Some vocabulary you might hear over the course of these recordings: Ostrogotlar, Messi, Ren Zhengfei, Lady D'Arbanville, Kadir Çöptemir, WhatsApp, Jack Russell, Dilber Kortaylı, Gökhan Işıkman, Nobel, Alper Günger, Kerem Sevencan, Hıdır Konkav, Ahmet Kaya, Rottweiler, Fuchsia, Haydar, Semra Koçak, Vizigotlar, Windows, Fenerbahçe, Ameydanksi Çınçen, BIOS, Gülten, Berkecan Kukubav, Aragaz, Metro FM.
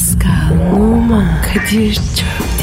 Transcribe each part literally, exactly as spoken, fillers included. Pascal, Numan, Kadir çok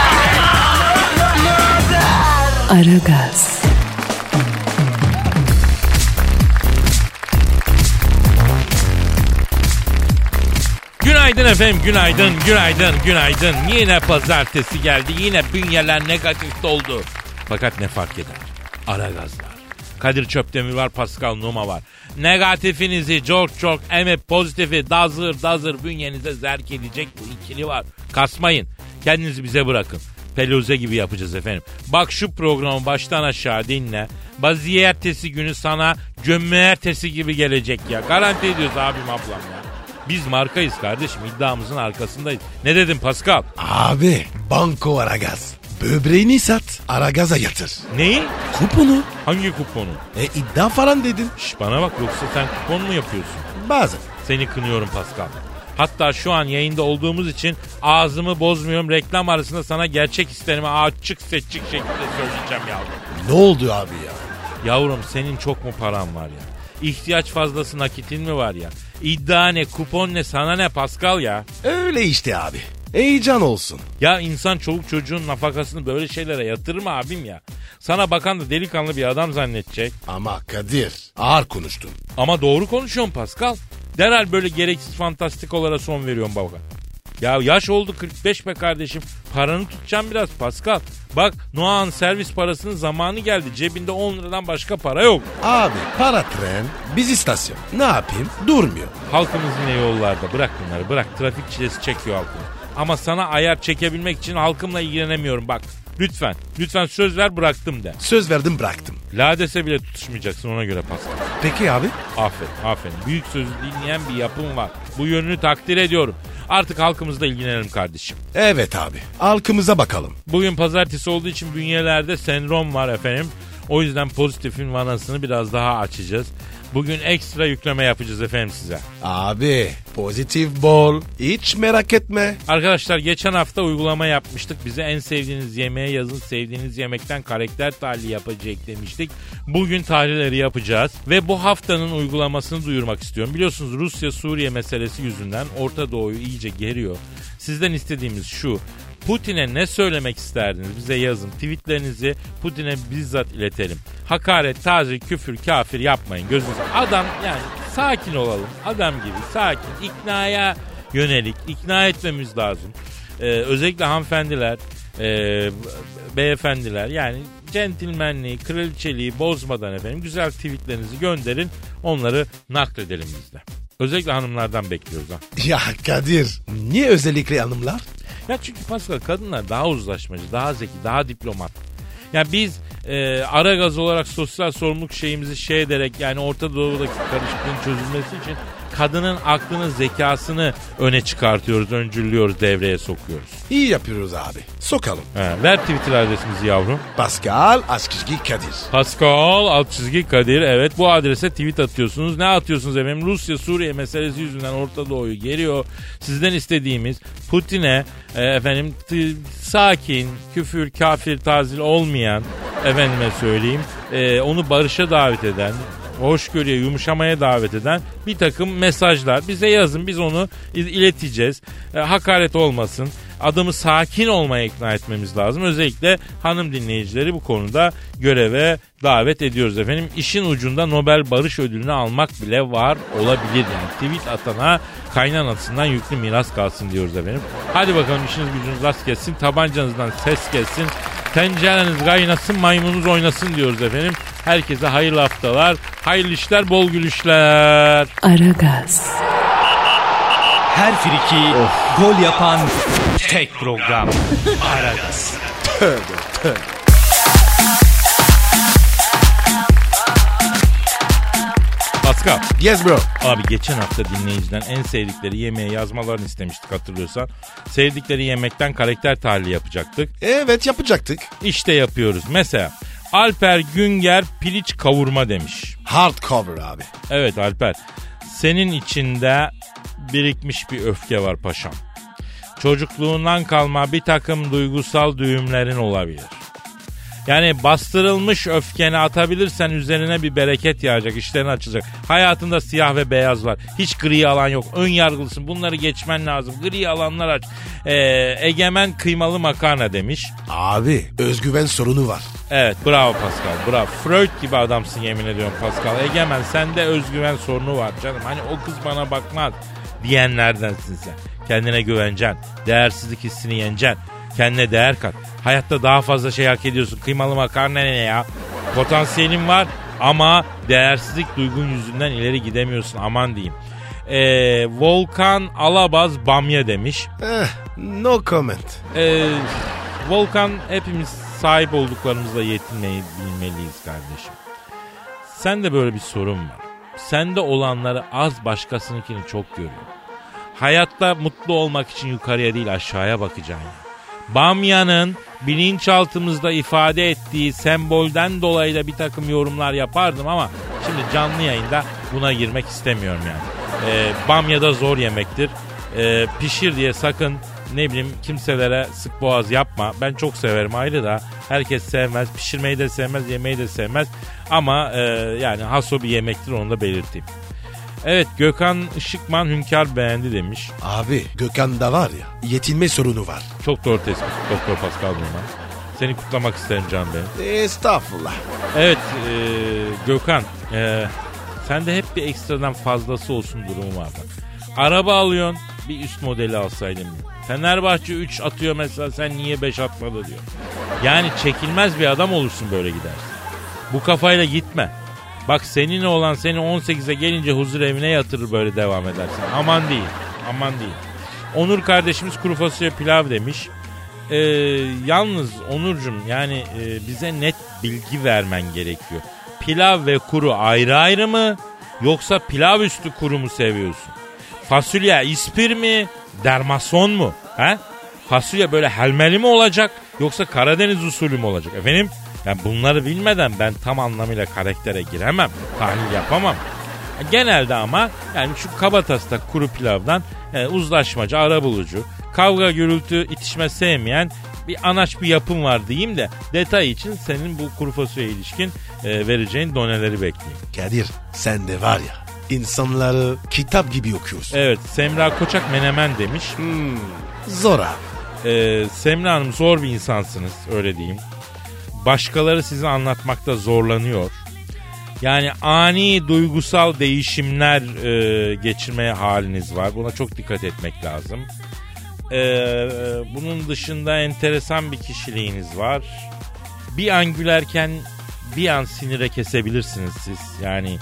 Aragaz. Günaydın efendim, günaydın, günaydın, günaydın. Yine pazartesi geldi, yine bünyeler negatif doldu. Fakat ne fark eder? Aragaz var. Kadir Çöptemir var, Pascal Nouma var. Negatifinizi çok çok emip pozitifi dazır dazır bünyenize zerk edecek bu ikili var. Kasmayın, kendinizi bize bırakın. Peluze gibi yapacağız efendim. Bak şu programı baştan aşağı dinle. Baziyertesi günü sana gömmeertesi gibi gelecek ya. Garanti ediyoruz abim ablam ya. Biz markayız kardeşim, iddiamızın arkasındayız. Ne dedim Pascal? Abi banko Aragaz. Böbreğini sat, Aragaz'a yatır. Neyi? Kuponu. Hangi kuponu? E iddia falan dedin. Şş, bana bak, yoksa sen kupon mu yapıyorsun? Bazen. Seni kınıyorum Pascal. Hatta şu an yayında olduğumuz için ağzımı bozmuyorum. Reklam arasında sana gerçek istenimi açık seçik şekilde söyleyeceğim yavrum. Ne oldu abi ya? Yavrum senin çok mu paran var ya? İhtiyaç fazlası nakitin mi var ya? İddia ne, kupon ne, sana ne Pascal ya? Öyle işte abi. Heyecan olsun. Ya insan çoluk çocuğun nafakasını böyle şeylere yatırır mı abim ya? Sana bakan da delikanlı bir adam zannedecek. Ama Kadir, ağır konuştun. Ama doğru konuşuyorsun Pascal. Derhal böyle gereksiz fantastikolara son veriyorum baba. Ya yaş oldu kırk beş be kardeşim. Paranı tutacağım biraz Pascal. Bak Noah'ın servis parasının zamanı geldi. Cebinde on liradan başka para yok. Abi para tren, biz istasyon. Ne yapayım? Durmuyor. Halkımız yine yollarda. Bırak bunları bırak. Trafik çilesi çekiyor halkımız. Ama sana ayar çekebilmek için halkımla ilgilenemiyorum bak. Lütfen. Lütfen söz ver bıraktım de. Söz verdim bıraktım. Ladese bile tutuşmayacaksın ona göre Pascal. Peki abi? Aferin aferin. Büyük sözü dinleyen bir yapım var. Bu yönünü takdir ediyorum. Artık halkımızla ilgilenelim kardeşim. Evet abi. Halkımıza bakalım. Bugün pazartesi olduğu için bünyelerde sendrom var efendim. O yüzden pozitifin vanasını biraz daha açacağız. Bugün ekstra yükleme yapacağız efendim size. Abi pozitif bol. Hiç merak etme. Arkadaşlar geçen hafta uygulama yapmıştık. Bize en sevdiğiniz yemeğe yazın. Sevdiğiniz yemekten karakter tahlili yapacak demiştik. Bugün tahlilleri yapacağız. Ve bu haftanın uygulamasını duyurmak istiyorum. Biliyorsunuz Rusya-Suriye meselesi yüzünden Orta Doğu'yu iyice geriyor. Sizden istediğimiz şu. Putin'e ne söylemek isterdiniz? Bize yazın. Tweetlerinizi Putin'e bizzat iletelim. Hakaret, taciz, küfür, kafir yapmayın. Gözünüzü. Adam yani sakin olalım. Adam gibi sakin. İknaya yönelik. İkna etmemiz lazım. Ee, özellikle hanımefendiler, e, beyefendiler yani centilmenliği, kraliçeliği bozmadan efendim güzel tweetlerinizi gönderin. Onları nakledelim biz de. Özellikle hanımlardan bekliyoruz ha. Ya Kadir, niye özellikle hanımlar? Ya çünkü Pascal kadınlar daha uzlaşmacı, daha zeki, daha diplomat. Ya biz e, Aragaz olarak sosyal sorumluluk şeyimizi şey ederek yani Orta Doğu'daki karışıklığın çözülmesi için kadının aklını, zekasını öne çıkartıyoruz, öncülüyoruz, devreye sokuyoruz. İyi yapıyoruz abi. Sokalım. He, ver Twitter adresimizi yavrum. Pascal Askizgi Kadir. Pascal Askizgi Kadir. Evet, bu adrese tweet atıyorsunuz. Ne atıyorsunuz efendim? Rusya Suriye meselesi yüzünden Orta Doğu'yu geriyor. Sizden istediğimiz Putin'e e, efendim t- sakin, küfür, kafir, tazil olmayan efendime söyleyeyim. E, onu barışa davet eden, hoşgörüye, yumuşamaya davet eden bir takım mesajlar. Bize yazın, biz onu ileteceğiz. E, hakaret olmasın. Adamı sakin olmaya ikna etmemiz lazım. Özellikle hanım dinleyicileri bu konuda göreve davet ediyoruz efendim. İşin ucunda Nobel Barış Ödülünü almak bile var olabilir. Yani tweet atana kaynanasından yüklü miras kalsın diyoruz efendim. Hadi bakalım, işiniz gücünüz rast gelsin. Tabancanızdan ses gelsin. Tencereniz kaynasın, maymununuz oynasın diyoruz efendim. Herkese hayırlı haftalar, hayırlı işler, bol gülüşler. Aragaz. Her friki of. Gol yapan tek program. Aragaz. Tövbe tövbe. Pascal. Yes bro. Abi geçen hafta dinleyiciden en sevdikleri yemeği yazmalarını istemiştik, hatırlıyorsan. Sevdikleri yemekten karakter tahlili yapacaktık. Evet, yapacaktık. İşte yapıyoruz. Mesela Alper Günger piliç kavurma demiş. Hardcover abi. Evet Alper. Senin içinde birikmiş bir öfke var paşam. Çocukluğundan kalma bir takım duygusal düğümlerin olabilir. Yani bastırılmış öfkeni atabilirsen üzerine bir bereket yağacak, işlerin açılacak. Hayatında siyah ve beyaz var. Hiç gri alan yok. Ön yargılısın. Bunları geçmen lazım. Gri alanlar aç. Ee, egemen kıymalı makarna demiş. Abi özgüven sorunu var. Evet, bravo Pascal, bravo. Freud gibi adamsın, yemin ediyorum Pascal. Egemen, sende özgüven sorunu var canım. Hani o kız bana bakmaz diyenlerdensin sen. Kendine güveneceksin. Değersizlik hissini yeneceksin. Kendine değer kat. Hayatta daha fazla şey hak ediyorsun. Kıymalı makarna ne ya? Potansiyelin var ama değersizlik duygun yüzünden ileri gidemiyorsun. Aman diyeyim. Ee, Volkan Alabaz Bamya demiş. Eh, no comment. Ee, Volkan, hepimiz sahip olduklarımızla yetinmeyi bilmeliyiz kardeşim. Sende böyle bir sorun var. Sende olanları az, başkasınınkini çok görüyorum. Hayatta mutlu olmak için yukarıya değil aşağıya bakacaksın. Bamya'nın bilinçaltımızda ifade ettiği sembolden dolayı da bir takım yorumlar yapardım ama şimdi canlı yayında buna girmek istemiyorum yani. Ee, bamya da zor yemektir. Ee, pişir diye sakın ne bileyim kimselere sık boğaz yapma. Ben çok severim ayrı da herkes sevmez. Pişirmeyi de sevmez, yemeyi de sevmez. Ama e, yani haso bir yemektir, onu da belirteyim. Evet, Gökhan Işıkman Hünkar beğendi demiş. Abi Gökhan'da var ya, yetinme sorunu var. Çok doğru tespit Doktor Pascal Nouma. Seni kutlamak isterim canım benim. Estağfurullah. Evet e, Gökhan, e, sende hep bir ekstradan fazlası olsun durumu var. Araba alıyorsun, bir üst modeli alsaydın. Fenerbahçe üç atıyor mesela, sen niye beş atmadı diyor. Yani çekilmez bir adam olursun böyle gidersin. Bu kafayla gitme. Bak seninle olan seni on sekize gelince huzur evine yatırır böyle devam edersen. Aman değil, aman değil. Onur kardeşimiz kuru fasulye pilav demiş. Ee, yalnız Onurcuğum yani e, bize net bilgi vermen gerekiyor. Pilav ve kuru ayrı ayrı mı? Yoksa pilav üstü kuru mu seviyorsun? Fasulye ispir mi? Dermason mu? He? Fasulye böyle helmeli mi olacak? Yoksa Karadeniz usulü mü olacak? Efendim? Yani bunları bilmeden ben tam anlamıyla karaktere giremem, tahlil yapamam. Genelde ama yani şu kabatas'ta kuru pilavdan yani uzlaşmacı, arabulucu, kavga gürültü, itişme sevmeyen bir anaç bir yapım var diyeyim de detay için senin bu kuru fasulye ilişkin e, vereceğin doneleri bekleyeyim. Kadir, sen de var ya insanları kitap gibi okuyorsun. Evet, Semra Koçak menemen demiş. Hmm, zor abi. E, Semra Hanım, zor bir insansınız öyle diyeyim. Başkaları sizi anlatmakta zorlanıyor. Yani ani duygusal değişimler e, geçirmeye haliniz var. Buna çok dikkat etmek lazım. E, bunun dışında enteresan bir kişiliğiniz var. Bir an gülerken bir an sinire kesebilirsiniz siz. Yani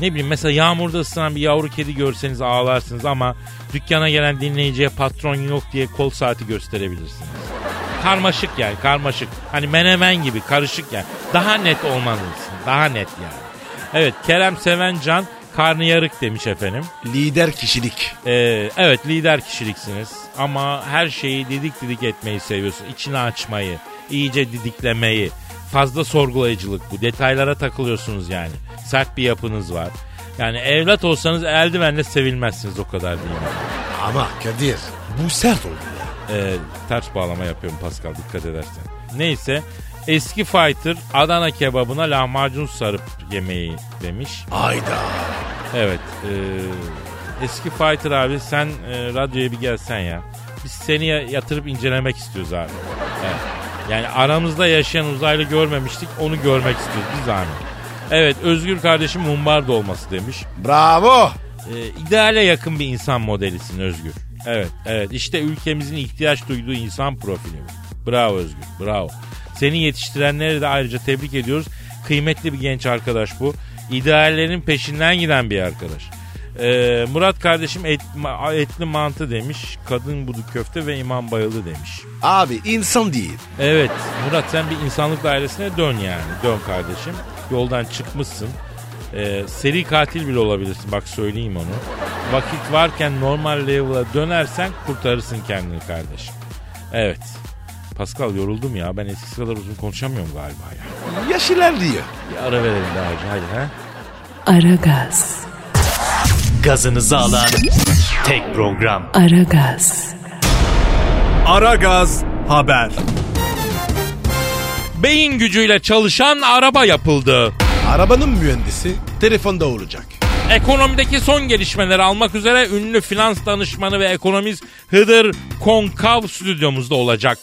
ne bileyim mesela yağmurda ısınan bir yavru kedi görseniz ağlarsınız ama dükkana gelen dinleyiciye patron yok diye kol saati gösterebilirsiniz. Karmaşık yani karmaşık. Hani menemen gibi karışık yani. Daha net olmalısın. Daha net yani. Evet, Kerem Sevencan karnıyarık demiş efendim. Lider kişilik. Ee, evet lider kişiliksiniz. Ama her şeyi didik didik etmeyi seviyorsun. İçini açmayı, iyice didiklemeyi. Fazla sorgulayıcılık bu. Detaylara takılıyorsunuz yani. Sert bir yapınız var. Yani evlat olsanız eldivenle sevilmezsiniz, o kadar diyeyim. Ama Kadir bu sert oldu. Ee, ters bağlama yapıyorum Pascal, dikkat edersen. Neyse, eski fighter Adana kebabına lahmacun sarıp yemeği demiş. Hayda. Evet e, eski fighter abi sen e, radyoya bir gelsen ya. Biz seni yatırıp incelemek istiyoruz abi. Evet. Yani aramızda yaşayan uzaylı görmemiştik, onu görmek istiyoruz biz abi. Evet, Özgür kardeşim mumbar dolması demiş. Bravo. e, İdeale yakın bir insan modelisin Özgür. Evet, evet. İşte ülkemizin ihtiyaç duyduğu insan profili bu. Bravo Özgür, bravo. Seni yetiştirenleri de ayrıca tebrik ediyoruz. Kıymetli bir genç arkadaş bu. İdeallerin peşinden giden bir arkadaş. Ee, Murat kardeşim et, etli mantı demiş. Kadın budu köfte ve imam bayıldı demiş. Abi insan değil. Evet Murat, sen bir insanlık dairesine dön yani. Dön kardeşim. Yoldan çıkmışsın. Ee, seri katil bile olabilirsin, bak söyleyeyim onu. Vakit varken normal level'a dönersen kurtarırsın kendini kardeşim. Evet. Pascal, yoruldum ya, ben eskisi kadar uzun konuşamıyorum galiba ya. Yaş ilerliyor. Bir ara verelim daha, hadi ha. Aragaz. Gazınızı alan tek program. Aragaz. Aragaz haber. Beyin gücüyle çalışan araba yapıldı. Arabanın mühendisi telefonda olacak. Ekonomideki son gelişmeleri almak üzere ünlü finans danışmanı ve ekonomist Hıdır Konkav stüdyomuzda olacak.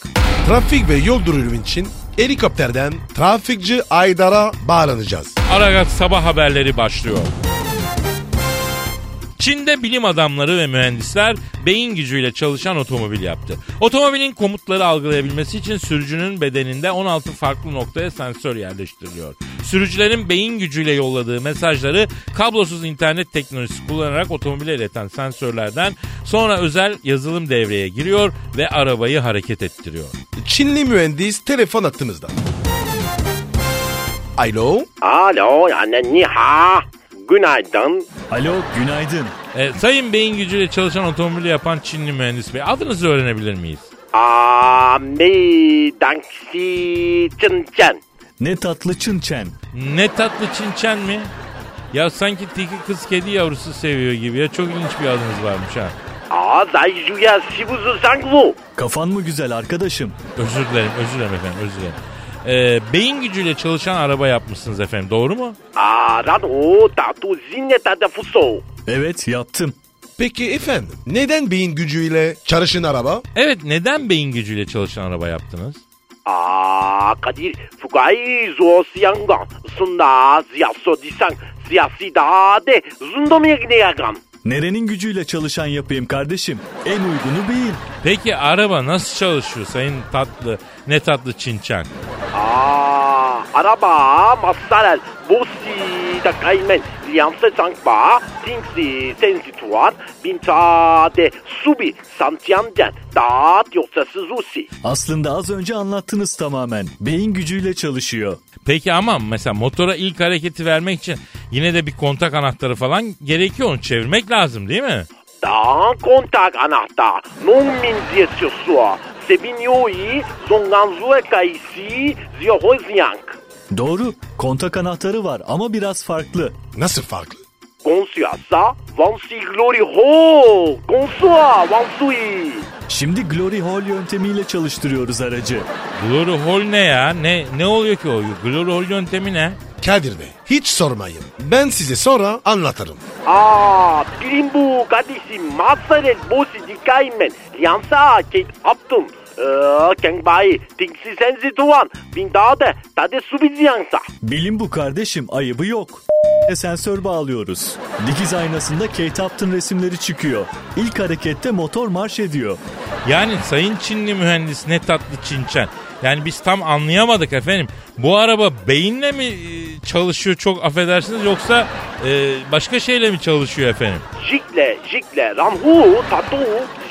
Trafik ve yol durumu için helikopterden trafikçi Haydar'a bağlanacağız. Aragaz sabah haberleri başlıyor. Çin'de bilim adamları ve mühendisler beyin gücüyle çalışan otomobil yaptı. Otomobilin komutları algılayabilmesi için sürücünün bedeninde on altı farklı noktaya sensör yerleştiriliyor. Sürücülerin beyin gücüyle yolladığı mesajları kablosuz internet teknolojisi kullanarak otomobile ileten sensörlerden sonra özel yazılım devreye giriyor ve arabayı hareket ettiriyor. Çinli mühendis telefon attığımızda. Alo. Alo, anne niha. Günaydın. Alo, günaydın. E, sayın beyin gücüyle çalışan otomobili yapan Çinli mühendis bey, adınızı öğrenebilir miyiz? Ameydanksi Çınçen. Ne tatlı Çınçen. Ne tatlı Çınçen mi? Ya sanki tiki kız kedi yavrusu seviyor gibi ya. Çok ilginç bir adınız varmış ha. Kafan mı güzel arkadaşım? Özür dilerim, özür dilerim efendim, özür dilerim. Ee, beyin gücüyle çalışan araba yapmışsınız efendim, doğru mu? Evet, yaptım. Peki efendim, neden beyin gücüyle çalışan araba? Evet, neden beyin gücüyle çalışan araba yaptınız? Aa Kadir, fukai zo siyanga, sunda siyaso disan, siyasi dade, zundomaya gideyagam. Nerenin gücüyle çalışan yapayım kardeşim? En uygunu beyin. Peki araba nasıl çalışıyor sayın tatlı, ne tatlı Çinçen? Aa, araba masal, bosi da kaymen, liyanse sankba, tinsi sensituar, bintade subi, santiamden, daat yoksa suzusi. Aslında az önce anlattınız tamamen. Beyin gücüyle çalışıyor. Peki ama mesela motora ilk hareketi vermek için yine de bir kontak anahtarı falan gerekiyor. Onu çevirmek lazım değil mi? Da kontak anahtar. Non min diyesiyosu. Sebinyoyi zonganzue kaisi ziyohozyank. Doğru. Kontak anahtarı var ama biraz farklı. Nasıl farklı? Gonsuyasa vansi glory ho. Gonsua vansui. Şimdi Glory Hall yöntemiyle çalıştırıyoruz aracı. Glory Hall ne ya? Ne ne oluyor ki o? Glory Hall yöntemi ne? Kadir Bey, hiç sormayın. Ben size sonra anlatırım. Aa, bilim bu kardeşim. Masaret bosi dikaymen. Yansa ket aptum. Kengbayi, tinksi senzi tuvan. Bindade, tade subizi yansa. Bilim bu kardeşim, ayıbı yok. Sensör bağlıyoruz. Dikiz aynasında Kate Upton resimleri çıkıyor. İlk harekette motor marş ediyor. Yani sayın Çinli mühendis ne tatlı Çinçen. Yani biz tam anlayamadık efendim. Bu araba beyinle mi çalışıyor, çok affedersiniz, yoksa e, başka şeyle mi çalışıyor efendim? Jikle, jikle, ramhu, tatu,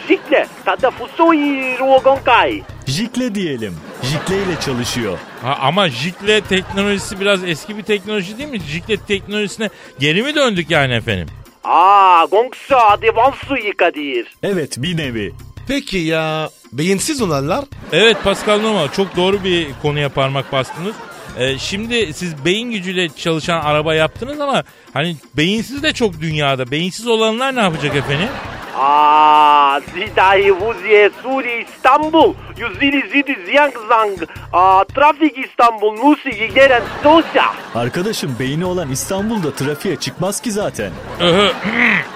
jikle, tadafusoi, ruogonkai. Jikle diyelim. Jikle ile çalışıyor. Ha, ama jikle teknolojisi biraz eski bir teknoloji değil mi? Jikle teknolojisine geri mi döndük yani efendim? Aa, gongsa devansui Kadir. Evet, bir nevi. Peki ya beyinsiz olanlar? Evet Pascal Nouma, çok doğru bir konuya parmak bastınız. Ee, şimdi siz beyin gücüyle çalışan araba yaptınız ama hani beyinsiz de çok dünyada. Beyinsiz olanlar ne yapacak efendim? Aa, zidayi vuziye suri İstanbul, yüzili zidi ziyang zang, aa, trafik İstanbul, nusi gideren dosya. Arkadaşım beyni olan İstanbul'da trafiğe çıkmaz ki zaten. Öhö,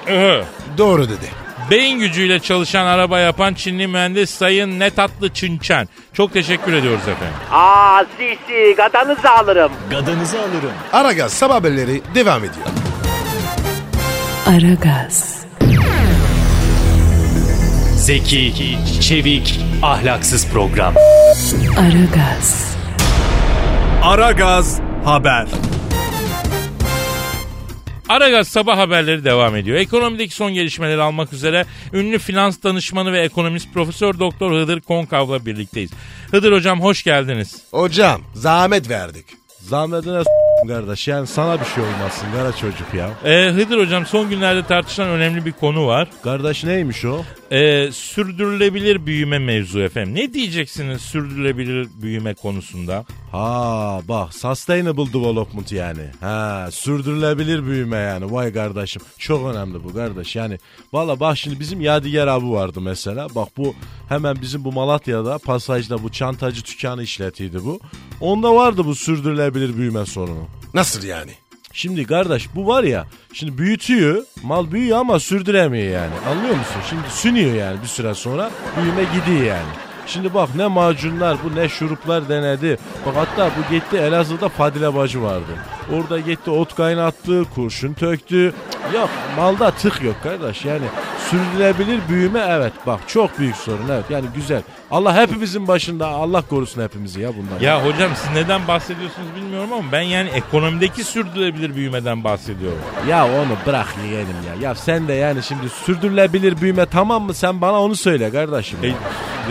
öhö. Doğru dedi. Beyin gücüyle çalışan araba yapan Çinli mühendis sayın ne tatlı Çinçen. Çok teşekkür ediyoruz efendim. Aa si si, gadanızı alırım. Gadanızı alırım. Aragaz sabah haberleri devam ediyor. Aragaz. Zeki, çevik, ahlaksız program. Aragaz. Aragaz haber. Aragaz sabah haberleri devam ediyor. Ekonomideki son gelişmeleri almak üzere ünlü finans danışmanı ve ekonomist Profesör Doktor Hıdır Konkav'la birlikteyiz. Hıdır hocam, hoş geldiniz. Hocam, zahmet verdik. Zahmetine s*** kardeş. Yani sana bir şey olmasın kara çocuk ya. Ee, Hıdır hocam, son günlerde tartışılan önemli bir konu var. Kardeş neymiş o? Ee, sürdürülebilir büyüme mevzu efendim. Ne diyeceksiniz sürdürülebilir büyüme konusunda? Ha bak, sustainable development yani. Ha, sürdürülebilir büyüme yani. Vay kardeşim, çok önemli bu kardeş. Yani valla bak, şimdi bizim Yadigar abi vardı mesela. Bak bu hemen bizim bu Malatya'da pasajda bu çantacı dükkanı işletiydi bu. Onda vardı bu sürdürülebilir büyüme sorunu. Nasıl yani? Şimdi kardeş bu var ya, şimdi büyütüyor, mal büyüyor ama sürdüremiyor yani, anlıyor musun? Şimdi sünüyor yani, bir süre sonra büyüme gidiyor yani. Şimdi bak ne macunlar bu ne şuruplar denedi. Bak hatta bu gitti Elazığ'da Fadile Bacı vardı. Orada gitti ot kaynattı, kurşun töktü. Yok malda tık yok kardeş yani. Sürdürülebilir büyüme evet bak çok büyük sorun evet yani güzel. Allah hepimizin başında, Allah korusun hepimizi ya bundan. Ya hocam siz neden bahsediyorsunuz bilmiyorum ama ben yani ekonomideki sürdürülebilir büyümeden bahsediyorum. Ya onu bırak yiyelim ya. Ya sen de yani şimdi sürdürülebilir büyüme tamam mı, sen bana onu söyle kardeşim. E,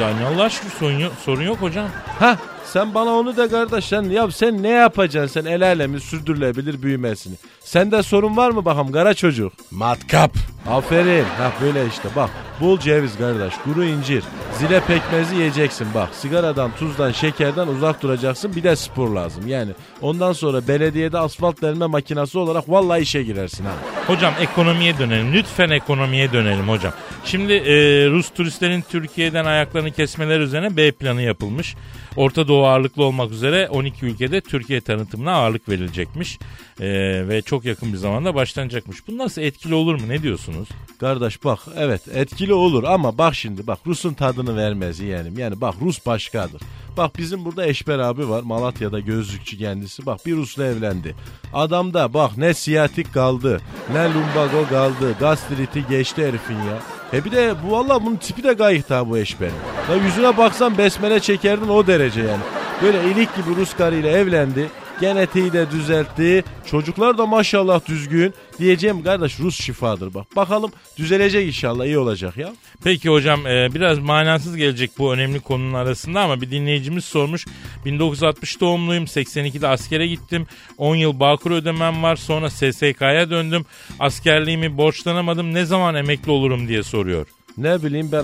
yani Allah aşkına sorun yok, sorun yok hocam. Hah. Sen bana onu da kardeş, sen ya sen ne yapacaksın sen el alemin sürdürülebilir büyümesini. Sende sorun var mı bakalım kara çocuk? Matkap. Aferin. Ha böyle işte bak. Bol ceviz kardeş, kuru incir, zile pekmezi yiyeceksin bak. Sigaradan, tuzdan, şekerden uzak duracaksın. Bir de spor lazım. Yani ondan sonra belediyede asfalt delme makinesi olarak vallahi işe girersin ha. Hocam ekonomiye dönelim. Lütfen ekonomiye dönelim hocam. Şimdi e, Rus turistlerin Türkiye'den ayaklarını kesmeleri üzerine B planı yapılmış. Orta Doğu ağırlıklı olmak üzere on iki ülkede Türkiye tanıtımına ağırlık verilecekmiş. E, ve çok yakın bir zamanda başlanacakmış. Bu nasıl, etkili olur mu, ne diyorsunuz? Kardeş bak evet etkili olur ama bak şimdi bak Rus'un tadını vermez yeğenim. Yani bak Rus başkadır. Bak bizim burada Eşber abi var, Malatya'da gözlükçü kendisi. Bak bir Rus'la evlendi. Adamda bak ne siyatik kaldı, ne lumbago kaldı, gastriti geçti herifin ya. E bir de bu valla bunun tipi de gayet ha bu Eşber'in. Ya yüzüne baksan besmele çekerdin o derece yani. Böyle ilik gibi Rus karıyla evlendi. Genetiği de düzeltti. Çocuklar da maşallah düzgün. Diyeceğim kardeş Rus şifadır bak. Bakalım düzelecek inşallah, iyi olacak ya. Peki hocam e, biraz manasız gelecek bu önemli konunun arasında ama bir dinleyicimiz sormuş. bin dokuz yüz altmış doğumluyum. seksen ikide askere gittim. on yıl Bağkur ödemem var. Sonra S S K'ya döndüm. Askerliğimi borçlanamadım. Ne zaman emekli olurum diye soruyor. Ne bileyim ben...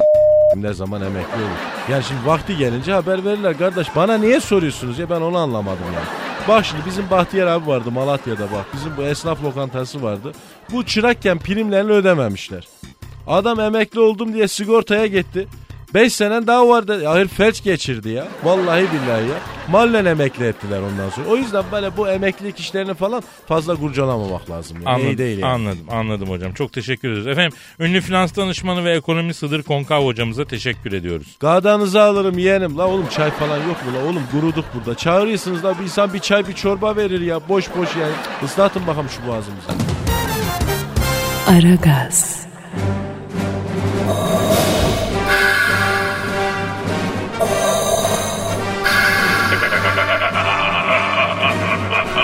Ne zaman emekli olur? Yani şimdi vakti gelince haber verirler kardeş. Bana niye soruyorsunuz ya, ben onu anlamadım ya. Bak şimdi bizim Bahtiyar abi vardı Malatya'da bak. Bizim bu esnaf lokantası vardı. Bu çırakken primlerini ödememişler. Adam emekli oldum diye sigortaya gitti. Beş senen daha vardı. Hayır felç geçirdi ya. Vallahi billahi ya. Mallen emekli ettiler ondan sonra. O yüzden böyle bu emeklilik işlerini falan fazla kurcalamamak lazım. Yani. Anladım, İyi değil yani. anladım, anladım hocam. Çok teşekkür ederiz. Efendim ünlü finans danışmanı ve ekonomist Hıdır Konkav hocamıza teşekkür ediyoruz. Gardağınızı alırım yeğenim. La oğlum çay falan yok mu la oğlum, guruduk burada. Çağırıyorsunuz da bir insan bir çay bir çorba verir ya. Boş boş yani. Islatın bakalım şu boğazımızı. Aragaz.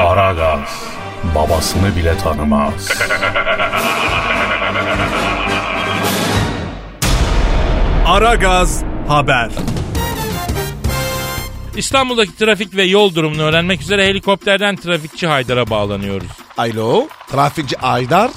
Aragaz, babasını bile tanımaz. Aragaz Haber. İstanbul'daki trafik ve yol durumunu öğrenmek üzere helikopterden trafikçi Haydar'a bağlanıyoruz. Alo, trafikçi Haydar.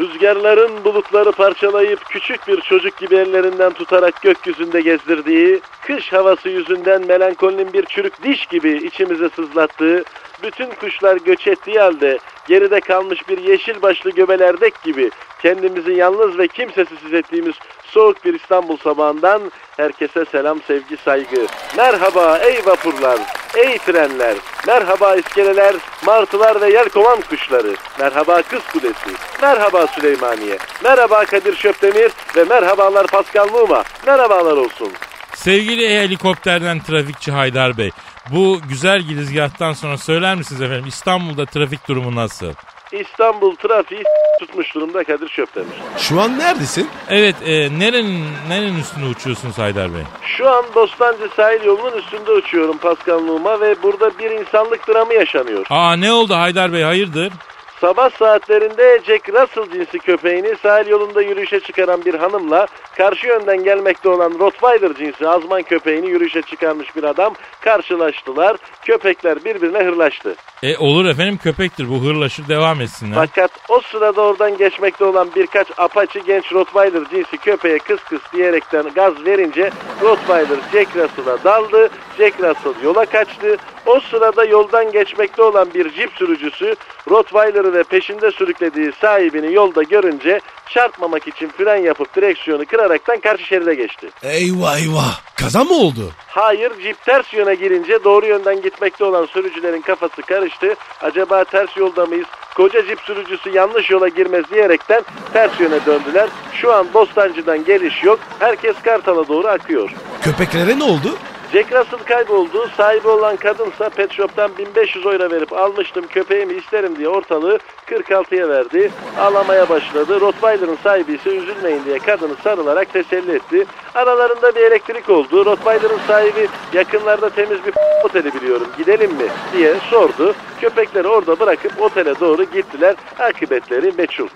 Rüzgarların bulutları parçalayıp küçük bir çocuk gibi ellerinden tutarak gökyüzünde gezdirdiği, kış havası yüzünden melankolinin bir çürük diş gibi içimize sızlattığı, bütün kuşlar göç ettiği halde geride kalmış bir yeşil başlı göbelerdek gibi kendimizi yalnız ve kimsesiz ettiğimiz soğuk bir İstanbul sabahından herkese selam, sevgi, saygı. Merhaba ey vapurlar, ey trenler, merhaba iskeleler, martılar ve yelkovan kuşları, merhaba Kız Kulesi, merhaba Süleymaniye, merhaba Kadir Çöptemir ve merhabalar Pascal Nouma, merhabalar olsun. Sevgili helikopterden trafikçi Haydar Bey, bu güzel girizgahtan sonra söyler misiniz efendim İstanbul'da trafik durumu nasıl? İstanbul trafiği tutmuş durumda Kadir Çöptemir. Şu an neredesin? Evet, e, nerenin nerenin üstünde uçuyorsunuz Haydar Bey? Şu an Bostancı sahil yolunun üstünde uçuyorum Pascal Nouma ve burada bir insanlık dramı yaşanıyor. Aa ne oldu Haydar Bey, hayırdır? Sabah saatlerinde Jack Russell cinsi köpeğini sahil yolunda yürüyüşe çıkaran bir hanımla karşı yönden gelmekte olan Rottweiler cinsi azman köpeğini yürüyüşe çıkarmış bir adam karşılaştılar. Köpekler birbirine hırlaştı. E olur efendim, köpektir bu, hırlaşır devam etsinler. Fakat o sırada oradan geçmekte olan birkaç apaçi genç Rottweiler cinsi köpeğe kıs kıs diyerekten gaz verince Rottweiler Jack Russell'a daldı. Jack Russell yola kaçtı. O sırada yoldan geçmekte olan bir jip sürücüsü Rottweiler'ı ve peşinde sürüklediği sahibini yolda görünce çarpmamak için fren yapıp direksiyonu kıraraktan karşı şeride geçti. Eyvah eyvah, kaza mı oldu? Hayır, jip ters yöne girince doğru yönden gitmekte olan sürücülerin kafası karıştı. Acaba ters yolda mıyız? Koca jip sürücüsü yanlış yola girmez diyerekten ters yöne döndüler. Şu an Bostancı'dan geliş yok. Herkes Kartal'a doğru akıyor. Köpeklere ne oldu? Jack Russell kayboldu. Sahibi olan kadınsa pet shop'tan bin beş yüz euro verip almıştım köpeğimi isterim diye ortalığı kırk altıya verdi. Ağlamaya başladı. Rottweiler'ın sahibi ise üzülmeyin diye kadını sarılarak teselli etti. Aralarında bir elektrik oldu. Rottweiler'ın sahibi yakınlarda temiz bir oteli biliyorum, gidelim mi diye sordu. Köpekleri orada bırakıp otele doğru gittiler. Akıbetleri meçhul.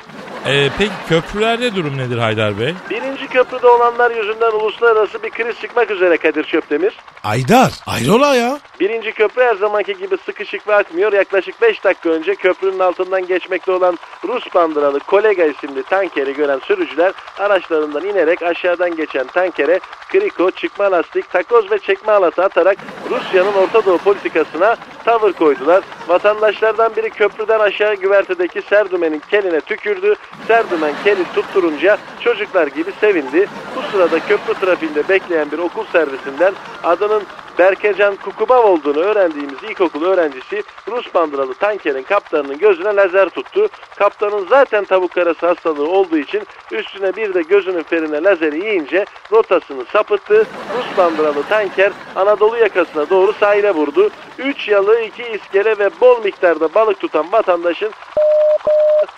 Ee, peki köprülerde durum nedir Haydar Bey? Birinci köprüde olanlar yüzünden uluslararası bir kriz çıkmak üzere Kadir Çöptemir. Haydar, ayrola ya. Birinci köprü her zamanki gibi sıkışık ve akmıyor. Yaklaşık beş dakika önce köprünün altından geçmekte olan Rus bandıralı Kolega isimli tankeri gören sürücüler araçlarından inerek aşağıdan geçen tankere kriko, çıkma lastik, takoz ve çekme halası atarak Rusya'nın Orta Doğu politikasına tavır koydular. Vatandaşlardan biri köprüden aşağı güvertedeki serdümenin keline tükürdü. Serdümen keli tutturunca çocuklar gibi sevindi. Bu sırada köprü trafiğinde bekleyen bir okul servisinden adının Berkecan Kukubav olduğunu öğrendiğimiz ilkokul öğrencisi Rus bandıralı tankerin kaptanının gözüne lazer tuttu. Kaptanın zaten tavuk karası hastalığı olduğu için üstüne bir de gözünün ferine lazeri yiyince rotasını sapıttı. Rus bandıralı tanker Anadolu yakasına doğru sahile vurdu. üç yalı, iki iskele ve bol miktarda balık tutan vatandaşın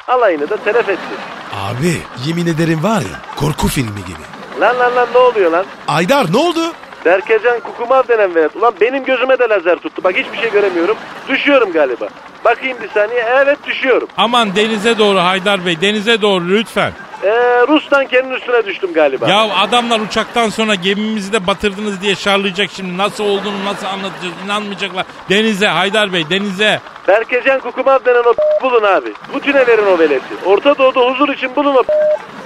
alayını da telef etti. Abi yemin ederim var ya, korku filmi gibi. Lan lan lan ne oluyor lan? Haydar ne oldu? Berkecan Kukumav denen velet. Ulan benim gözüme de lazer tuttu. Bak hiçbir şey göremiyorum. Düşüyorum galiba. Bakayım bir saniye. Evet düşüyorum. Aman denize doğru Haydar Bey. Denize doğru lütfen. Ee, Rus tankerinin üstüne düştüm galiba. Ya adamlar uçaktan sonra gemimizi de batırdınız diye şarlayacak şimdi. Nasıl olduğunu nasıl anlatacağız? İnanmayacaklar. Denize Haydar Bey, denize. Berkecan Kukumav denen o bulun abi. Putin'e verin o veleti. Orta Doğu'da huzur için bulun o.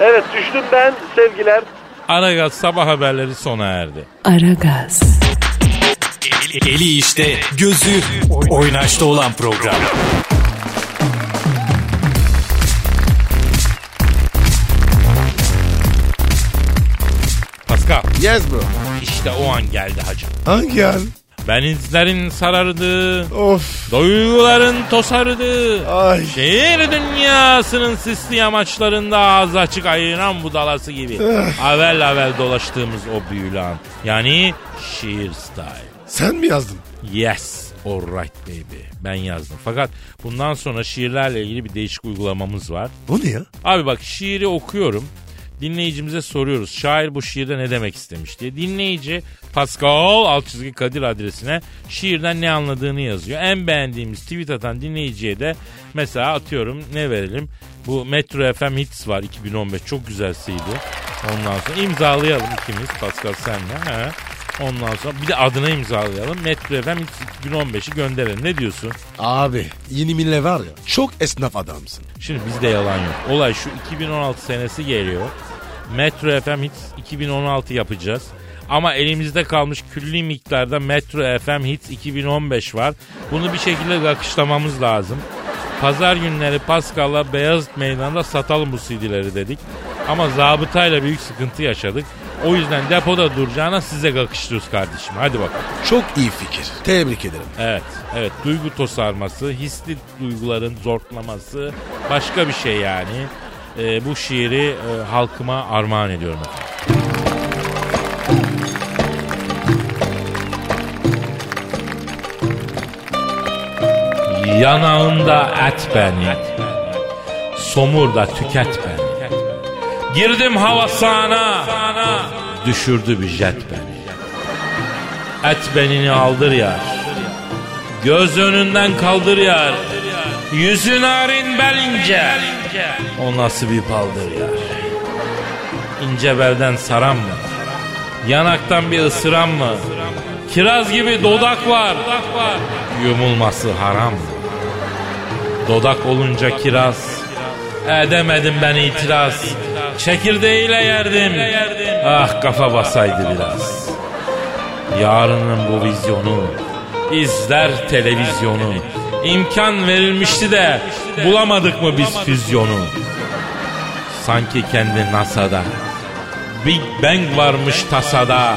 Evet düştüm ben sevgiler. Aragaz sabah haberleri sona erdi. Aragaz. Eli, eli işte, gözü oynaşta olan program. Pascal. Yes bro. İşte o an geldi hacım. Hangi an? Benizlerin sarardı, of. Duyguların tosardı, ay. Şehir dünyasının sisli yamaçlarında ağzı açık ayıran budalası gibi avel avel dolaştığımız o büyülü an. Yani şiir style. Sen mi yazdın? Yes, alright baby. Ben yazdım. Fakat bundan sonra şiirlerle ilgili bir değişik uygulamamız var. Bu ne ya? Abi bak, şiiri okuyorum. Dinleyicimize soruyoruz. Şair bu şiirde ne demek istemiş diye. Dinleyici Pascal alt çizgi Kadir adresine şiirden ne anladığını yazıyor. En beğendiğimiz tweet atan dinleyiciye de mesela atıyorum ne verelim? Bu Metro F M Hits var iki bin on beş. Çok güzel C D. Ondan sonra imzalayalım ikimiz. Pascal senle. He. Ondan sonra bir de adına imzalayalım. Metro F M iki bin on beşi gönderelim. Ne diyorsun? Abi yeni mille var ya, çok esnaf adamsın. Şimdi bizde yalan yok. Olay şu, iki bin on altı senesi geliyor. Metro F M Hits iki bin on altı yapacağız. Ama elimizde kalmış külli miktarda Metro F M Hits iki bin on beş var. Bunu bir şekilde akışlamamız lazım. Pazar günleri Pascal'la Beyazıt Meydanı'nda satalım bu C D'leri dedik. Ama zabıtayla büyük sıkıntı yaşadık. O yüzden depoda duracağına size kakıştırıyoruz kardeşim. Hadi bakalım. Çok iyi fikir. Tebrik ederim. Evet. Evet. Duygu tosarması, hisli duyguların zortlaması başka bir şey yani. E, bu şiiri e, halkıma armağan ediyorum efendim. Yanağında et beni, somurda tüket beni. Girdim hava sahana, düşürdü bir jet beni. Et benini aldır yar, göz önünden kaldır yar, Yüzün arin belince. O nasıl bir paldır ya. İnce belden saran mı? Yanaktan bir ısıran mı? Kiraz gibi dodak var. Yumulması haram mı? Dodak olunca kiraz. Edemedim ben itiraz. Çekirdeğiyle yerdim. Ah kafa basaydı biraz. Yarının bu vizyonu izler televizyonu. İmkan verilmişti de bulamadık mı biz füzyonu? Sanki kendi NASA'da Big Bang varmış tasada.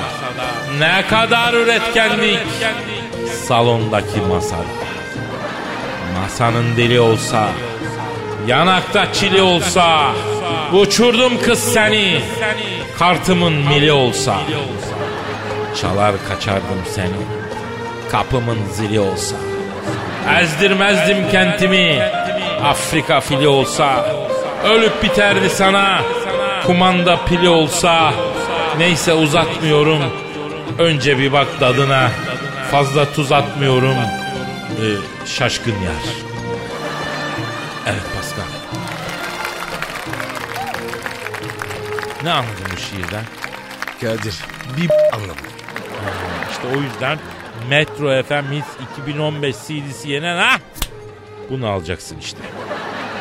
Ne kadar üretkenlik salondaki masada. Masanın dili olsa, yanakta çili olsa, uçurdum kız seni, kartımın mili olsa, çalar kaçardım seni, kapımın zili olsa, ezdirmezdim kentimi, Afrika fili olsa, ölüp biterdi sana, kumanda pili olsa. Neyse uzatmıyorum, önce bir bak tadına, fazla tuz atmıyorum, ee, şaşkın yar. Evet Pascal. Ne anladın bu şiirden? Kadir, bir anladım. Aa, işte o yüzden Metro F M Hits iki bin on beş C D'si yenen ha? Bunu alacaksın işte.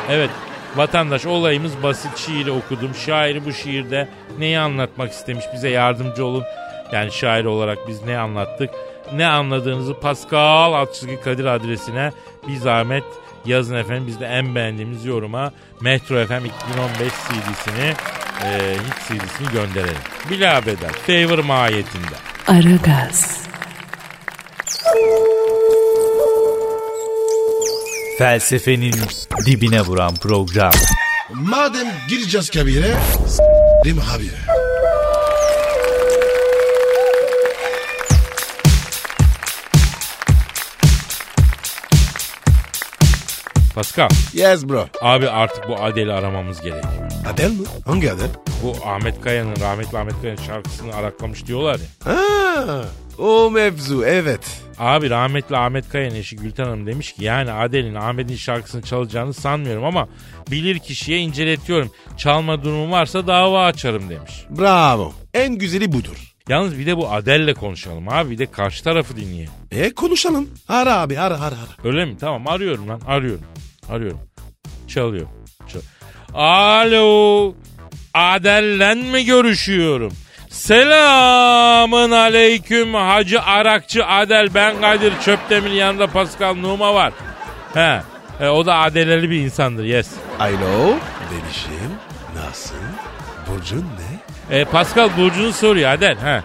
Evet vatandaş, olayımız basit, şiiri okudum. Şairi bu şiirde neyi anlatmak istemiş, bize yardımcı olun. Yani şair olarak biz ne anlattık? Ne anladığınızı Pascal Altçizgi Kadir adresine bir zahmet yazın efendim. Biz de en beğendiğimiz yoruma Metro F M iki bin on beş C D'sini e, Hit C D'sini gönderelim. Bilabeder, favor mahiyetinde. Aragaz. Felsefenin dibine vuran program. Madem gireceğiz kabire, s*****im habire. Pascal. Yes bro. Abi artık bu Adele'i aramamız gerekiyor. Adele mi? Hangi Adele? Bu Ahmet Kaya'nın, rahmetli Ahmet Kaya'nın şarkısını araklamış diyorlar ya. Ha, o mevzu, evet. Abi rahmetli Ahmet Kaya'nın eşi Gülten Hanım demiş ki yani Adele'nin Ahmet'in şarkısını çalacağını sanmıyorum ama bilir kişiye inceletiyorum. Çalma durumu varsa dava açarım demiş. Bravo. En güzeli budur. Yalnız bir de bu Adele'le konuşalım abi. Bir de karşı tarafı dinleyelim. E konuşalım. Ara abi ara ara ara. Öyle mi? Tamam arıyorum lan arıyorum. Arıyorum. Çalıyor. Çalıyor. Alo. Adele'le mi görüşüyorum? Selamın aleyküm Hacı Arakçı Adele. Ben Kadir Çöptemir, yanında Pascal Nouma var. He. E, o da Adele'li bir insandır. Yes. Alo. Bebişim. Nasılsın? Burcun ne? E, Pascal burcunu soruyor Adel. Ha.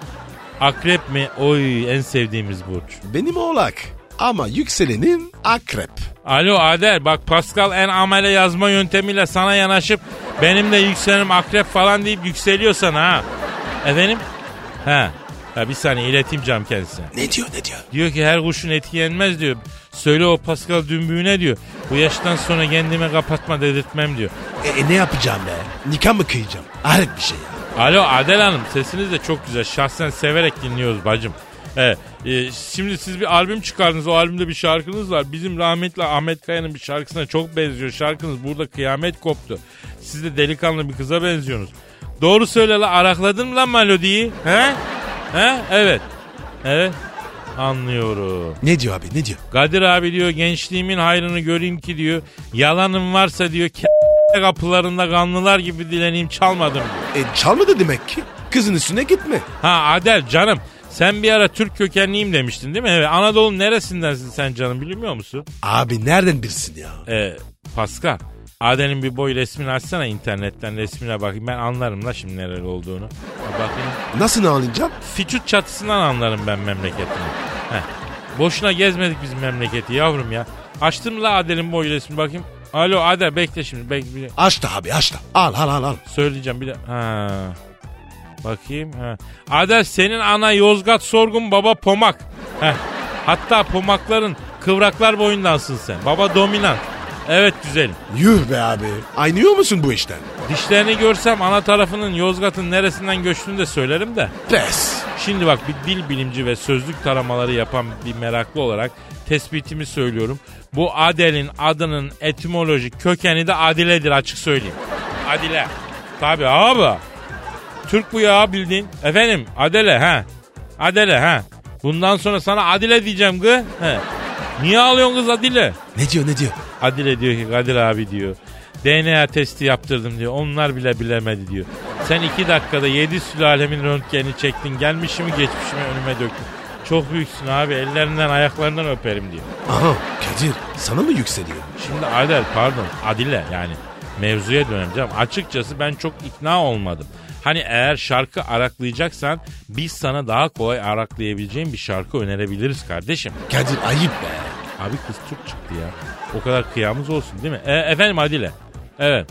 Akrep mi? Oy en sevdiğimiz burç. Benim oğlak ama yükselenim akrep. Alo Adel, bak Pascal en amele yazma yöntemiyle sana yanaşıp benim de yükselenim akrep falan deyip yükseliyor sana ha. Efendim? Ha. Ya bir saniye ileteyim canım kendisine. Ne diyor ne diyor? Diyor ki her kuşun eti yenmez diyor. Söyle o Pascal dümbüğüne diyor. Bu yaştan sonra kendime kapatma dedirtmem diyor. E, e ne yapacağım be? Nikah mı kıyacağım? Aret bir şey ya. Alo Adele Hanım, sesiniz de çok güzel. Şahsen severek dinliyoruz bacım. Evet, e, şimdi siz bir albüm çıkardınız. O albümde bir şarkınız var. Bizim rahmetli Ahmet Kaya'nın bir şarkısına çok benziyor. Şarkınız burada kıyamet koptu. Siz de delikanlı bir kıza benziyorsunuz. Doğru söyle la, arakladın mı lan melodiyi? He? He? Evet. Evet. Anlıyorum. Ne diyor abi ne diyor? Kadir abi diyor gençliğimin hayrını göreyim ki diyor. Yalanım varsa diyor ki kapılarında kanlılar gibi dileneyim, çalmadım. E çalmadı demek ki. Kızın üstüne gitme. Ha Adel canım, sen bir ara Türk kökenliyim demiştin değil mi? Evet. Anadolu'nun neresindensin sen canım, bilmiyor musun? Abi nereden bilsin ya? E, Pascal, Adel'in bir boy resmini açsana internetten, resmine bakayım. Ben anlarım la şimdi nereli olduğunu. Ha, bakayım. Nasıl anlayacağım? Fiçut çatısından anlarım ben memleketini. Heh. Boşuna gezmedik biz memleketi yavrum ya. Açtım la Adel'in boy resmini bakayım. Alo Adel bekle şimdi. Bekle. Aç da abi aç da. Al al al al. Söyleyeceğim bir de. Ha. Bakayım. Ha. Adel senin ana Yozgat Sorgun, baba Pomak. Heh. Hatta Pomakların kıvraklar boyundansın sen. Baba dominant. Evet güzelim. Yuh be abi. Aynıyor musun bu işten? Dişlerini görsem ana tarafının Yozgat'ın neresinden göçtüğünü de söylerim de. Pes. Şimdi bak, bir dil bilimci ve sözlük taramaları yapan bir meraklı olarak tespitimi söylüyorum. Bu Adele'in adının etimolojik kökeni de Adile'dir, açık söyleyeyim. Adile. Tabii abi. Türk bu ya, bildiğin. Efendim Adele ha. Adele ha. Bundan sonra sana Adile diyeceğim gı. He. Niye ağlıyorsun kız Adile? Ne diyor ne diyor? Adile diyor ki Kadir abi diyor. D N A testi yaptırdım diyor. Onlar bile bilemedi diyor. Sen iki dakikada yedi sülalemin röntgenini çektin. Gelmişimi geçmişimi önüme döktün. Çok büyüksün abi. Ellerinden ayaklarından öperim diyor. Aha Kadir sana mı yükseliyor? Şimdi Adel pardon Adile yani mevzuya dönelim canım. Açıkçası ben çok ikna olmadım. Hani eğer şarkı araklayacaksan biz sana daha kolay araklayabileceğin bir şarkı önerebiliriz kardeşim. Kadir ayıp be. Abi kız Türk çıktı ya. O kadar kıyamız olsun değil mi? E, efendim Adile. Evet.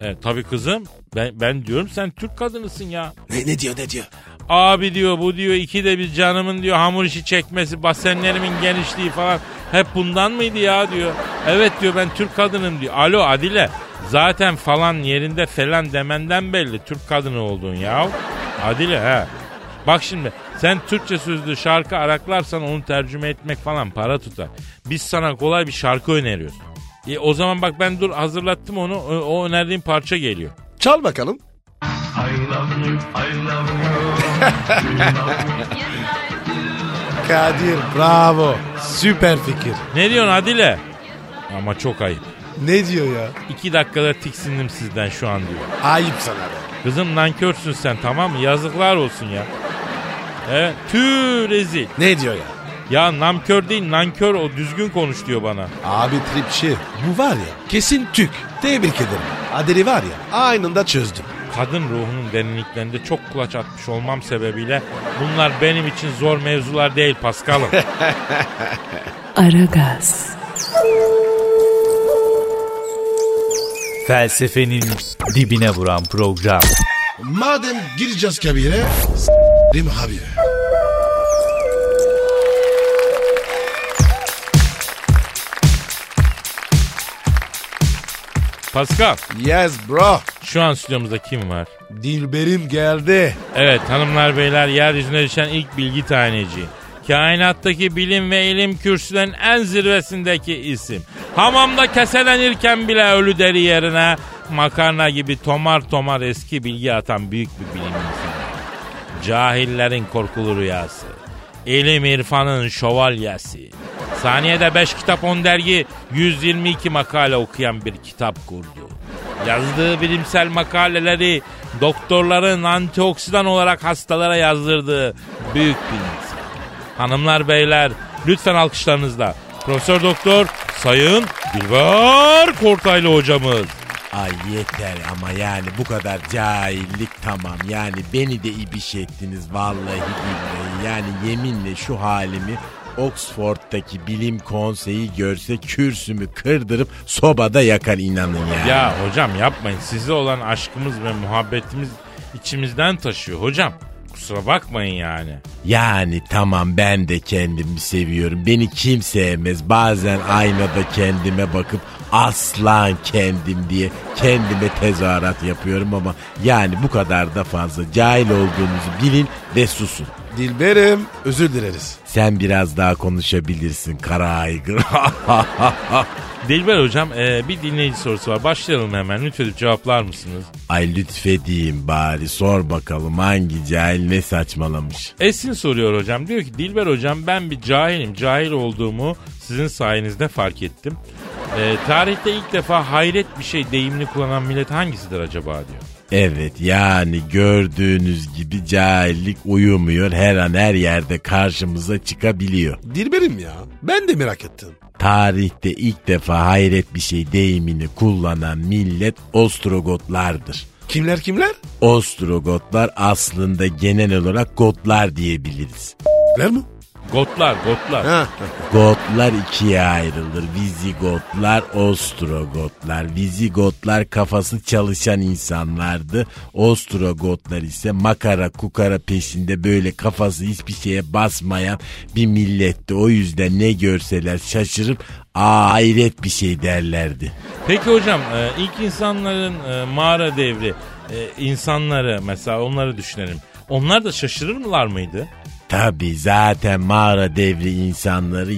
Evet tabii kızım. Ben, ben diyorum sen Türk kadınısın ya. Ne, ne diyor ne diyor? Abi diyor bu diyor iki de bir canımın diyor hamur işi çekmesi, basenlerimin genişliği falan. Hep bundan mıydı ya diyor. Evet diyor ben Türk kadınım diyor. Alo Adile. Zaten falan yerinde falan demenden belli Türk kadını olduğun ya. Adile he. Bak şimdi sen Türkçe sözlü şarkı araklarsan onu tercüme etmek falan para tutar. Biz sana kolay bir şarkı öneriyoruz. E, o zaman bak ben dur hazırlattım onu. O, o önerdiğim parça geliyor. Çal bakalım. I love you, I love you. Kadir bravo. Süper fikir. Ne diyorsun Adile? Ama çok ayıp. Ne diyor ya? İki dakikada tiksindim sizden şu an diyor. Ayıp sana be. Kızım nankörsün sen tamam mı? Yazıklar olsun ya. Evet. Tüh rezil. Ne diyor ya? Ya nankör değil nankör o düzgün konuş diyor bana. Abi tripçi. Bu var ya kesin Türk. Tebrik ederim. Adeli var ya aynında çözdüm. Kadın ruhunun derinliklerinde çok kulaç atmış olmam sebebiyle bunlar benim için zor mevzular değil Paskal'ım. Aragaz. Felsefenin dibine vuran program. Madem gireceğiz kabire, s*****im habire. Pascal. Yes bro. Şu an stüdyomuzda kim var? Dilberim geldi. Evet hanımlar beyler, yeryüzüne düşen ilk bilgi taneci. Kainattaki bilim ve ilim kürsülerin en zirvesindeki isim. Hamamda keselenirken bile ölü deri yerine makarna gibi tomar tomar eski bilgi atan büyük bir bilim insanı. Cahillerin korkulu rüyası. İlim irfanın şövalyesi. Saniyede beş kitap on dergi yüz yirmi iki makale okuyan bir kitap kurdu. Yazdığı bilimsel makaleleri doktorların antioksidan olarak hastalara yazdırdığı büyük bilim. Hanımlar beyler lütfen alkışlarınızla Profesör Doktor Sayın Dilber Kortaylı hocamız. Ay yeter ama yani bu kadar cahillik tamam. Yani beni de ibiş ettiniz vallahi billahi. Yani yeminle şu halimi Oxford'daki bilim konseyi görse kürsümü kırdırıp sobada yakar inanın yani. Ya hocam yapmayın, size olan aşkımız ve muhabbetimiz içimizden taşıyor hocam. Kusura bakmayın yani. Yani tamam ben de kendimi seviyorum. Beni kim sevmez. Bazen aynada kendime bakıp aslan kendim diye kendime tezahürat yapıyorum ama yani bu kadar da fazla. Cahil olduğunuzu bilin ve susun. Dilberim özür dileriz. Sen biraz daha konuşabilirsin kara aygır. Dilber hocam e, bir dinleyici sorusu var. Başlayalım hemen. Lütfedip cevaplar mısınız? Ay lütfedeyim bari. Sor bakalım hangi cahil ne saçmalamış. Esin soruyor hocam. Diyor ki Dilber hocam ben bir cahilim. Cahil olduğumu sizin sayenizde fark ettim. E, tarihte ilk defa hayret bir şey deyimini kullanan millet hangisidir acaba diyor. Evet yani gördüğünüz gibi cahillik uyumuyor, her an her yerde karşımıza çıkabiliyor. Dilberim ya ben de merak ettim. Tarihte ilk defa hayret bir şey deyimini kullanan millet Ostrogotlardır. Kimler kimler? Ostrogotlar aslında genel olarak Gotlar diyebiliriz. Gotlar mı? Gotlar, Gotlar. Ha. Gotlar ikiye ayrılır. Vizigotlar, Ostrogotlar. Vizigotlar kafası çalışan insanlardı. Ostrogotlar ise makara kukara peşinde böyle kafası hiçbir şeye basmayan bir milletti. O yüzden ne görseler şaşırıp aa hayret bir şey derlerdi. Peki hocam ilk insanların mağara devri insanları mesela onları düşünelim. Onlar da şaşırırlar mıydı? Tabii zaten mağara devri insanları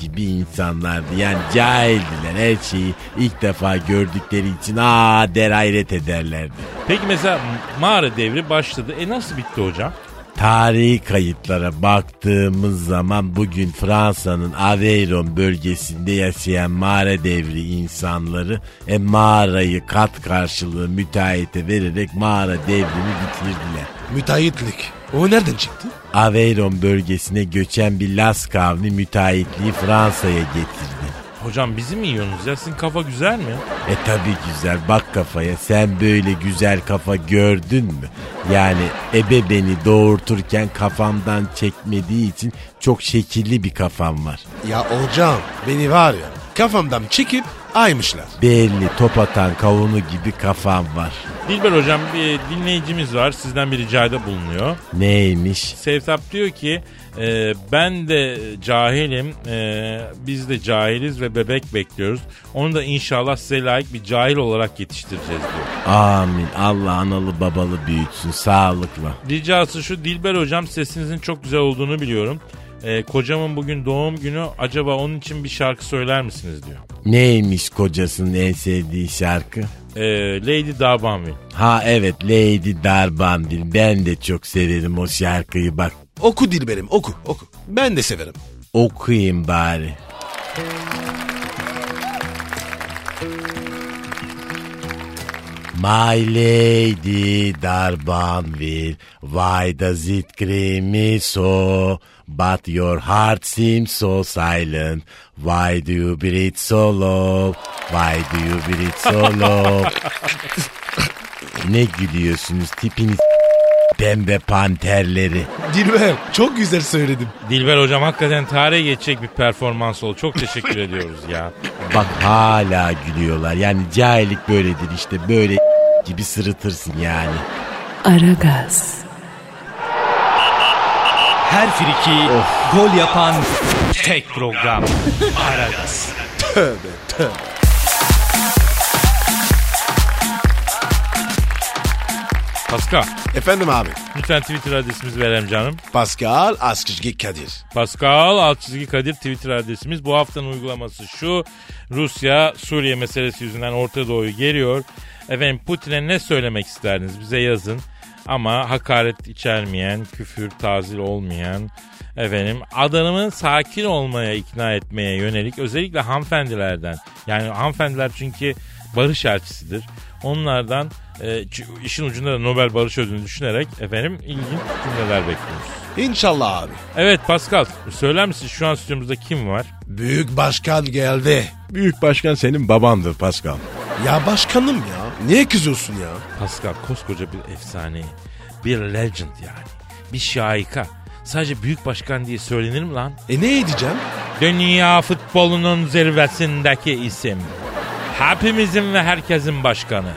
gibi insanlardı. Yani cahildiler, her şeyi ilk defa gördükleri için aa der hayret ederlerdi. Peki mesela mağara devri başladı. E nasıl bitti hocam? Tarihi kayıtlara baktığımız zaman bugün Fransa'nın Aveyron bölgesinde yaşayan mağara devri insanları e, mağarayı kat karşılığı müteahhite vererek mağara devrini bitirdiler. Müteahhitlik. O nereden çıktı? Aveyron bölgesine göçen bir Las kavmi müteahhitliği Fransa'ya getirdi. Hocam bizi mi yiyorsunuz ya? Sizin kafa güzel mi? E tabii güzel. Bak kafaya. Sen böyle güzel kafa gördün mü? Yani ebe beni doğurturken kafamdan çekmediği için çok şekilli bir kafam var. Ya hocam beni var ya kafamdan çekip aymışlar. Belli top atan kavunu gibi kafam var. Dilber hocam bir dinleyicimiz var, sizden bir ricada bulunuyor. Neymiş? Sevtap diyor ki e, ben de cahilim, e, biz de cahiliz ve bebek bekliyoruz. Onu da inşallah size layık bir cahil olarak yetiştireceğiz diyor. Amin. Allah analı babalı büyütsün sağlıkla. Ricası şu: Dilber hocam sesinizin çok güzel olduğunu biliyorum. Ee, kocamın bugün doğum günü, acaba onun için bir şarkı söyler misiniz diyor. Neymiş kocasının en sevdiği şarkı? Ee, Lady D'Arbanville. Ha evet, Lady D'Arbanville. Ben de çok severim o şarkıyı bak. Oku Dilberim, oku oku. Ben de severim. Okuyayım bari. My Lady D'Arbanville, why does it grieve me so? But your heart seems so silent. Why do you breathe so low? Why do you breathe so low? Ne gülüyorsunuz tipiniz pembe panterleri. Dilber çok güzel söyledim. Dilber hocam hakikaten tarihe geçecek bir performans oldu. Çok teşekkür ediyoruz ya. Bak hala gülüyorlar. Yani cahillik böyledir işte, böyle gibi sırıtırsın yani. Aragaz. Her friki of. Gol yapan tek program. Aragaz. Tövbe tövbe. Pascal. Efendim abi. Lütfen Twitter adresimizi verelim canım. Pascal Askizgi Kadir. Pascal Askizgi Kadir Twitter adresimiz. Bu haftanın uygulaması şu: Rusya Suriye meselesi yüzünden Orta Doğu'yu geriyor. Efendim Putin'e ne söylemek isterdiniz? Bize yazın. Ama hakaret içermeyen, küfür, tazil olmayan, efendim adamı sakin olmaya ikna etmeye yönelik, özellikle hanımefendilerden. Yani hanımefendiler çünkü barış elçisidir. Onlardan e, işin ucunda da Nobel Barış Ödülünü düşünerek efendim ilginç cümleler bekliyoruz. İnşallah abi. Evet Pascal, söyler misin şu an stüdyomuzda kim var? Büyük başkan geldi. Büyük başkan senin babandır Pascal. Ya başkanım ya. Niye kızıyorsun ya? Pascal koskoca bir efsane, bir legend yani. Bir şaika. Sadece büyük başkan diye söylenir mi lan? E ne edeceğim? Dünya futbolunun zirvesindeki isim. Hepimizin ve herkesin başkanı.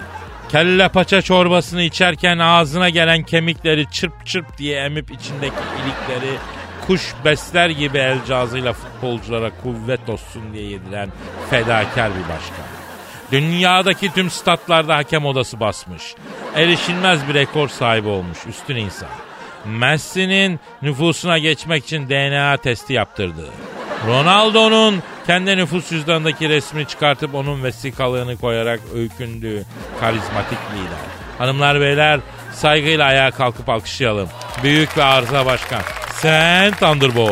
Kelle paça çorbasını içerken ağzına gelen kemikleri çırp çırp diye emip içindeki ilikleri kuş besler gibi el cazıyla futbolculara kuvvet olsun diye yediren fedakar bir başkan. Dünyadaki tüm statlarda hakem odası basmış. Erişilmez bir rekor sahibi olmuş üstün insan. Messi'nin nüfusuna geçmek için D N A testi yaptırdığı, Ronaldo'nun kendi nüfus cüzdanındaki resmini çıkartıp onun vesikalığını koyarak öykündüğü karizmatik lider. Hanımlar beyler, saygıyla ayağa kalkıp alkışlayalım. Büyük ve arıza başkan Sen Thunderbolt.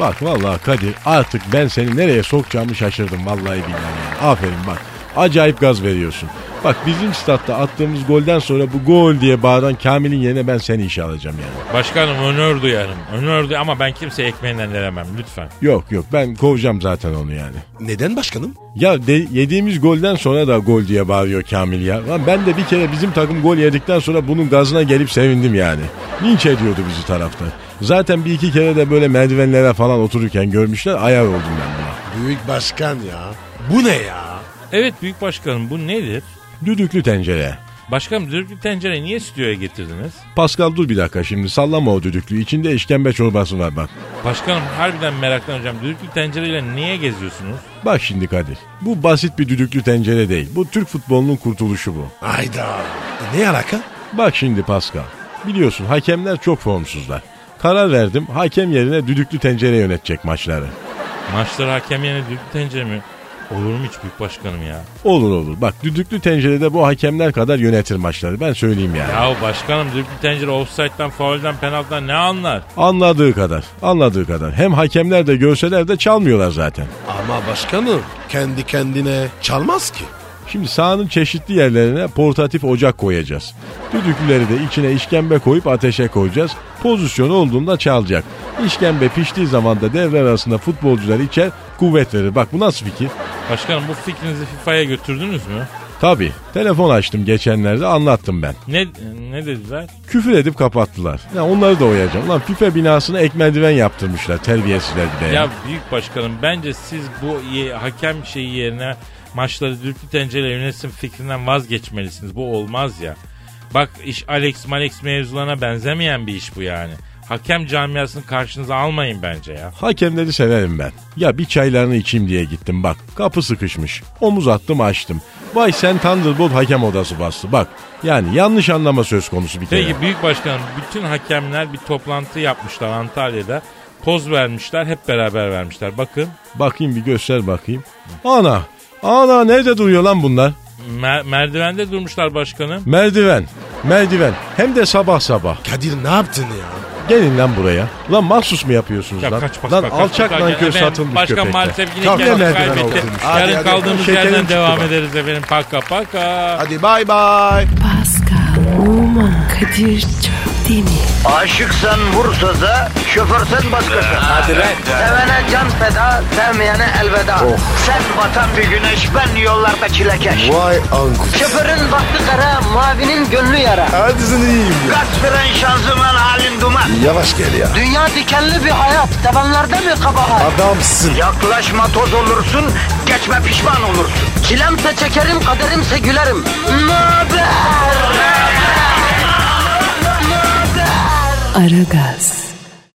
Bak vallahi Kadir, artık ben seni nereye sokacağımı şaşırdım vallahi billahi. Aferin bak, acayip gaz veriyorsun. Bak bizim statta attığımız golden sonra bu gol diye bağıran Kamil'in yerine ben seni işe alacağım yani. Başkanım önör duyarım. Önör duyarım ama ben kimseye ekmeğinden veremem lütfen. Yok yok, ben kovacağım zaten onu yani. Neden başkanım? Ya de, yediğimiz golden sonra da gol diye bağırıyor Kamil ya. Lan ben de bir kere bizim takım gol yedikten sonra bunun gazına gelip sevindim yani. Linç ediyordu bizi taraftar. Zaten bir iki kere de böyle merdivenlere falan otururken görmüşler, ayar oldum ben buna. Büyük başkan ya. Bu ne ya? Evet büyük başkanım, bu nedir? Düdüklü tencere. Başkanım düdüklü tencere niye stüdyoya getirdiniz? Pascal dur bir dakika şimdi, sallama o düdüklü. İçinde işkembe çorbası var bak. Başkanım harbiden meraklanacağım. Düdüklü tencereyle niye geziyorsunuz? Bak şimdi Kadir, bu basit bir düdüklü tencere değil. Bu Türk futbolunun kurtuluşu bu. Hayda. E ne alaka? Bak şimdi Pascal, biliyorsun hakemler çok formsuzlar. Karar verdim, hakem yerine düdüklü tencere yönetecek maçları. Maçları hakem yerine düdüklü tencere mi? Olur mu hiç büyük başkanım ya? Olur olur. Bak düdüklü tencerede bu hakemler kadar yönetir maçları. Ben söyleyeyim yani. Ya başkanım düdüklü tencere ofsayttan, faulden, penaltıdan ne anlar? Anladığı kadar. Anladığı kadar. Hem hakemler de görseler de çalmıyorlar zaten. Ama başkanım kendi kendine çalmaz ki. Şimdi sahanın çeşitli yerlerine portatif ocak koyacağız. Düdüklüleri de içine işkembe koyup ateşe koyacağız. Pozisyonu olduğunda çalacak. İşkembe piştiği zaman da devre arasında futbolcular içer, kuvvet verir. Bak bu nasıl fikir? Başkanım bu fikrinizi FIFA'ya götürdünüz mü? Tabii. Telefon açtım geçenlerde, anlattım ben. Ne ne dediler? Küfür edip kapattılar. Ya onları da oyacağım. Lan FIFA binasına ekmeldiven yaptırmışlar terbiyesizler bir de. Ya büyük başkanım bence siz bu ye, hakem şeyi yerine maçları düdüklü tencere yönetsin fikrinden vazgeçmelisiniz. Bu olmaz ya. Bak iş Alex Malex mevzularına benzemeyen bir iş bu yani. Hakem camiasını karşınıza almayın bence ya. Hakemleri severim ben. Ya bir çaylarını içeyim diye gittim bak. Kapı sıkışmış. Omuz attım açtım. Vay sen Thunderbolt hakem odası bastı. Bak yani yanlış anlama söz konusu bir kere. Peki büyük başkanım bütün hakemler bir toplantı yapmışlar Antalya'da. Poz vermişler, hep beraber vermişler. Bakın. Bakayım bir göster bakayım. Ana. Ana nerede duruyor lan bunlar? Mer- merdivende durmuşlar başkanım. Merdiven. Merdiven. Hem de sabah sabah. Kadir ne yaptın ya? Gelin lan buraya. Lan mahsus mu yapıyorsunuz ya lan? Kaç, bak, lan bak, alçak kaç, nankör satılmış köpekler. Başkan maalesef yine kendini kaybetti. Yarın kaldığımız yerden devam bak. ederiz efendim. Paka paka. Hadi bay bay. Pascal, Oman, Kadir, Çöptemir. Aşıksan vursa da, şoförsen başkasın. Hadi lan. Sevene can feda, sevmeyene elveda. Oh. Sen batan bir güneş, ben yollarda çilekeş. Vay anku. Şoförün baktı kara, mavinin gönlü yara. Hadi sen iyiyim ya. Kasperen şanzıman halin duman. Yavaş gel ya. Dünya dikenli bir hayat, sevenlerde mi kabahar? Adamsın. Yaklaşma toz olursun, geçme pişman olursun. Çilemse çekerim, kaderimse gülerim. Möber! Aragaz.